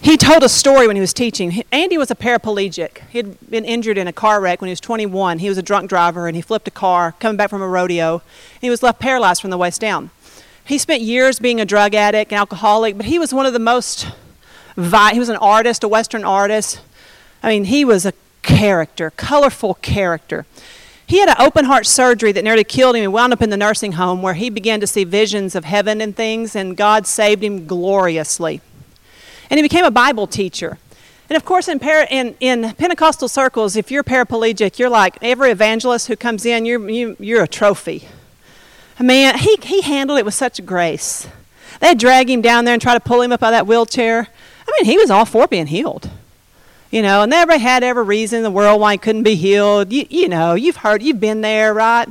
he told a story when he was teaching. Andy was a paraplegic. He had been injured in a car wreck when he was 21. He was a drunk driver, and he flipped a car coming back from a rodeo, and he was left paralyzed from the waist down. He spent years being a drug addict, an alcoholic, but he was one of the most he was an artist, a Western artist. I mean, he was a character, colorful character. He had an open heart surgery that nearly killed him and wound up in the nursing home, where he began to see visions of heaven and things, and God saved him gloriously. And he became a Bible teacher. And of course, in Pentecostal circles, if you're paraplegic, you're like every evangelist who comes in, you're a trophy. Man, he handled it with such grace. They'd drag him down there and try to pull him up out of that wheelchair. I mean, he was all for being healed. You know, and they had every reason in the world why he couldn't be healed. You know, you've been there, right?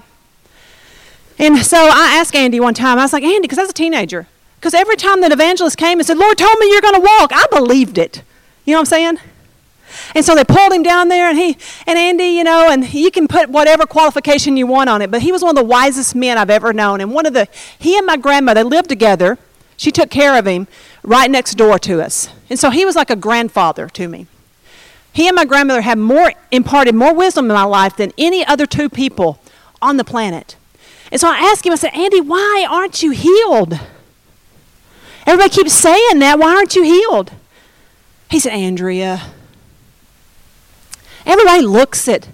And so I asked Andy one time, I was like, Andy, because I was a teenager. Because every time that evangelist came and said, Lord told me you're going to walk, I believed it. You know what I'm saying? And so they pulled him down there, and Andy, you know, and you can put whatever qualification you want on it, but he was one of the wisest men I've ever known. And he and my grandmother lived together. She took care of him right next door to us. And so he was like a grandfather to me. He and my grandmother had imparted more wisdom in my life than any other two people on the planet. And so I asked him, I said, Andy, why aren't you healed? Everybody keeps saying that. Why aren't you healed? He said, Andrea, everybody looks at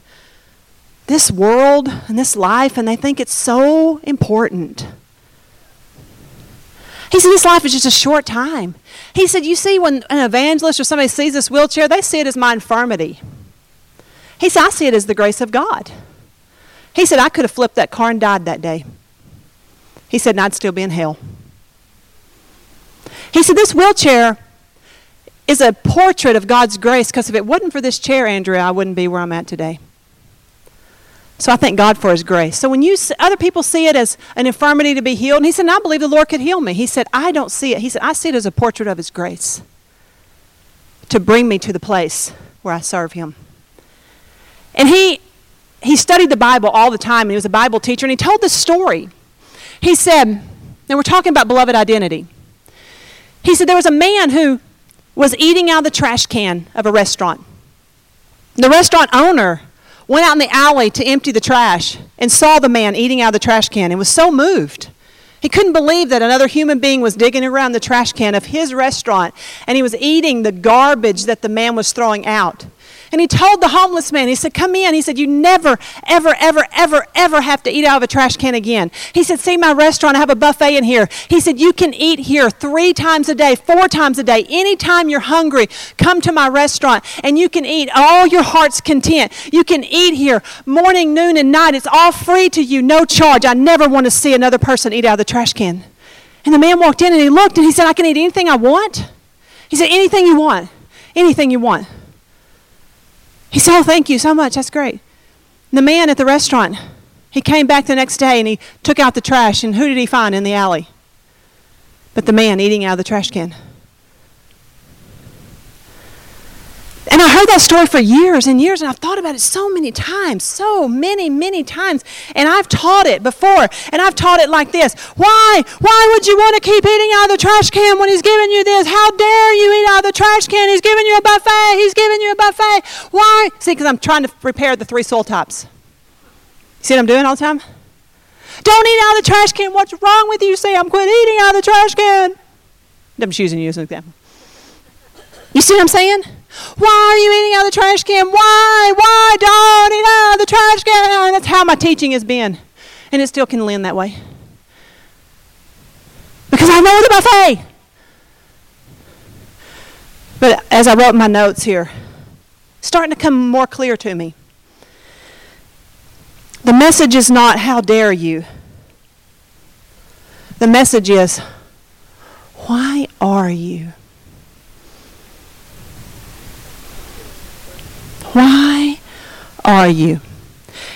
this world and this life and they think it's so important. He said, this life is just a short time. He said, you see, when an evangelist or somebody sees this wheelchair, they see it as my infirmity. He said, I see it as the grace of God. He said, I could have flipped that car and died that day. He said, and I'd still be in hell. He said, this wheelchair is a portrait of God's grace, because if it wasn't for this chair, Andrea, I wouldn't be where I'm at today. So I thank God for his grace. So when other people see it as an infirmity to be healed, and he said, I believe the Lord could heal me. He said, I don't see it. He said, I see it as a portrait of his grace to bring me to the place where I serve him. And he studied the Bible all the time, and he was a Bible teacher, and he told this story. He said, now we're talking about beloved identity. He said there was a man who was eating out of the trash can of a restaurant. The restaurant owner went out in the alley to empty the trash and saw the man eating out of the trash can and was so moved. He couldn't believe that another human being was digging around the trash can of his restaurant, and he was eating the garbage that the man was throwing out. And he told the homeless man, he said, come in. He said, you never, ever, ever, ever, ever have to eat out of a trash can again. He said, see my restaurant, I have a buffet in here. He said, you can eat here 3 times a day, 4 times a day. Anytime you're hungry, come to my restaurant and you can eat all your heart's content. You can eat here morning, noon, and night. It's all free to you, no charge. I never want to see another person eat out of the trash can. And the man walked in and he looked and he said, I can eat anything I want. He said, anything you want, anything you want. He said, oh, thank you so much. That's great. And the man at the restaurant, he came back the next day and he took out the trash. And who did he find in the alley? But the man eating out of the trash can. And I heard that story for years and years, and I've thought about it so many times, so many, many times. And I've taught it before, and I've taught it like this. Why would you want to keep eating out of the trash can when he's giving you this? How dare you eat out of the trash can? He's giving you a buffet. He's giving you a buffet. Why? See, because I'm trying to repair the 3 soul tops. See what I'm doing all the time? Don't eat out of the trash can. What's wrong with you? Say, I'm quit eating out of the trash can. I'm just using you as an example. You see what I'm saying? Why are you eating out of the trash can? Why don't eat out of the trash can? That's how my teaching has been. And it still can land that way. Because I know the buffet. But as I wrote my notes here, it's starting to come more clear to me. The message is not, how dare you? The message is, why are you? Why are you?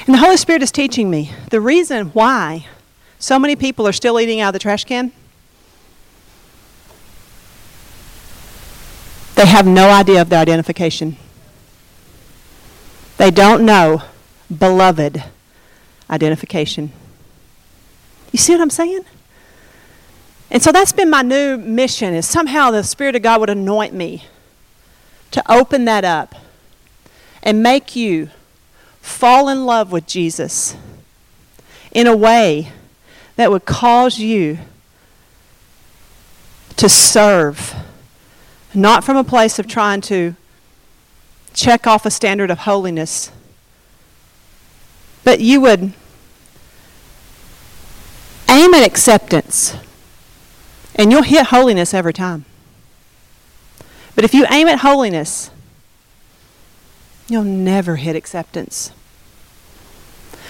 And the Holy Spirit is teaching me the reason why so many people are still eating out of the trash can. They have no idea of their identification. They don't know beloved identification. You see what I'm saying? And so that's been my new mission, is somehow the Spirit of God would anoint me to open that up and make you fall in love with Jesus in a way that would cause you to serve, not from a place of trying to check off a standard of holiness, but you would aim at acceptance, and you'll hit holiness every time. But if you aim at holiness, you'll never hit acceptance.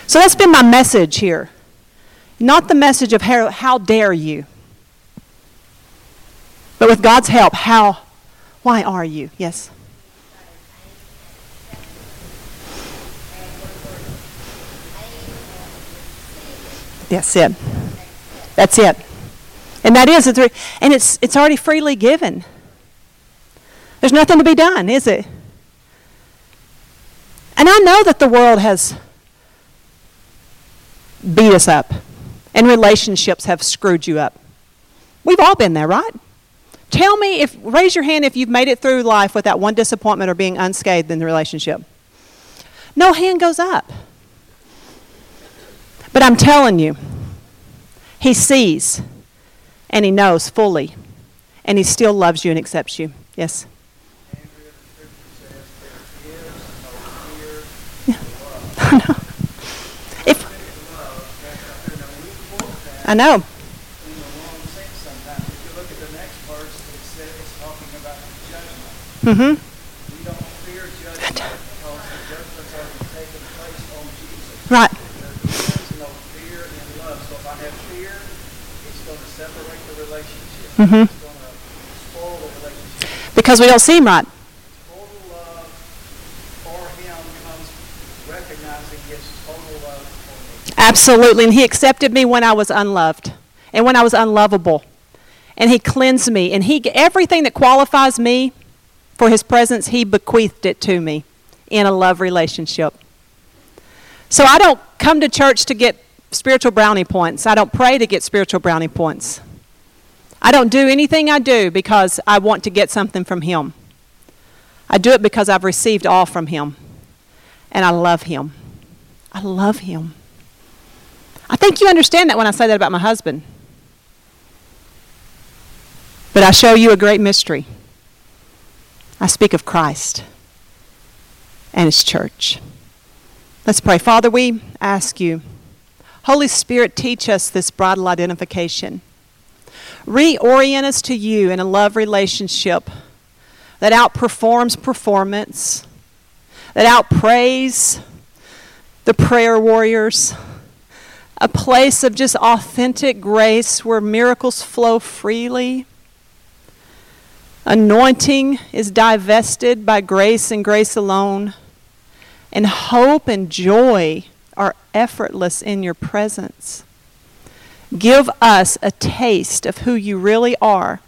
So that's been my message here. Not the message of how dare you. But with God's help, why are you? Yes. That's it. That's it. And that is, and it's already freely given. There's nothing to be done, is it? And I know that the world has beat us up, and relationships have screwed you up. We've all been there, right? Tell me, raise your hand if you've made it through life without one disappointment or being unscathed in the relationship. No hand goes up. But I'm telling you, He sees, and He knows fully, and He still loves you and accepts you. Yes? I know. Mm-hmm. We don't fear judgment because the judgment's already taken place on Jesus. Right. There's no fear in love. So if I have fear, it's going to separate the relationship. Mm-hmm. It's going to spoil the relationship. Because we don't seem right. Absolutely, and He accepted me when I was unloved and when I was unlovable, and He cleansed me, and everything that qualifies me for His presence, He bequeathed it to me in a love relationship. So I don't come to church to get spiritual brownie points. I don't pray to get spiritual brownie points. I don't do anything I do because I want to get something from Him. I do it because I've received all from Him. And I love Him. I love Him. I think you understand that when I say that about my husband. But I show you a great mystery. I speak of Christ and His church. Let's pray. Father, we ask you, Holy Spirit, teach us this bridal identification. Reorient us to you in a love relationship that outperforms performance, that outprays the prayer warriors, a place of just authentic grace where miracles flow freely. Anointing is divested by grace and grace alone. And hope and joy are effortless in your presence. Give us a taste of who you really are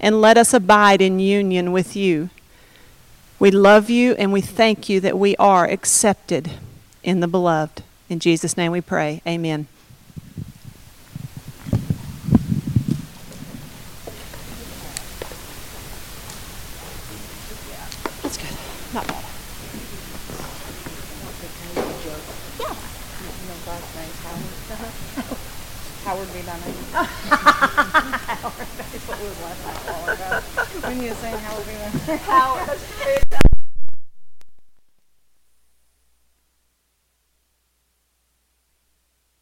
and let us abide in union with you. We love you and we thank you that we are accepted in the beloved. In Jesus' name we pray. Amen. That's good. Not bad. Yeah. Howard be my name. Howard, that's what we was last night. When you were saying Howard be my name. Howard.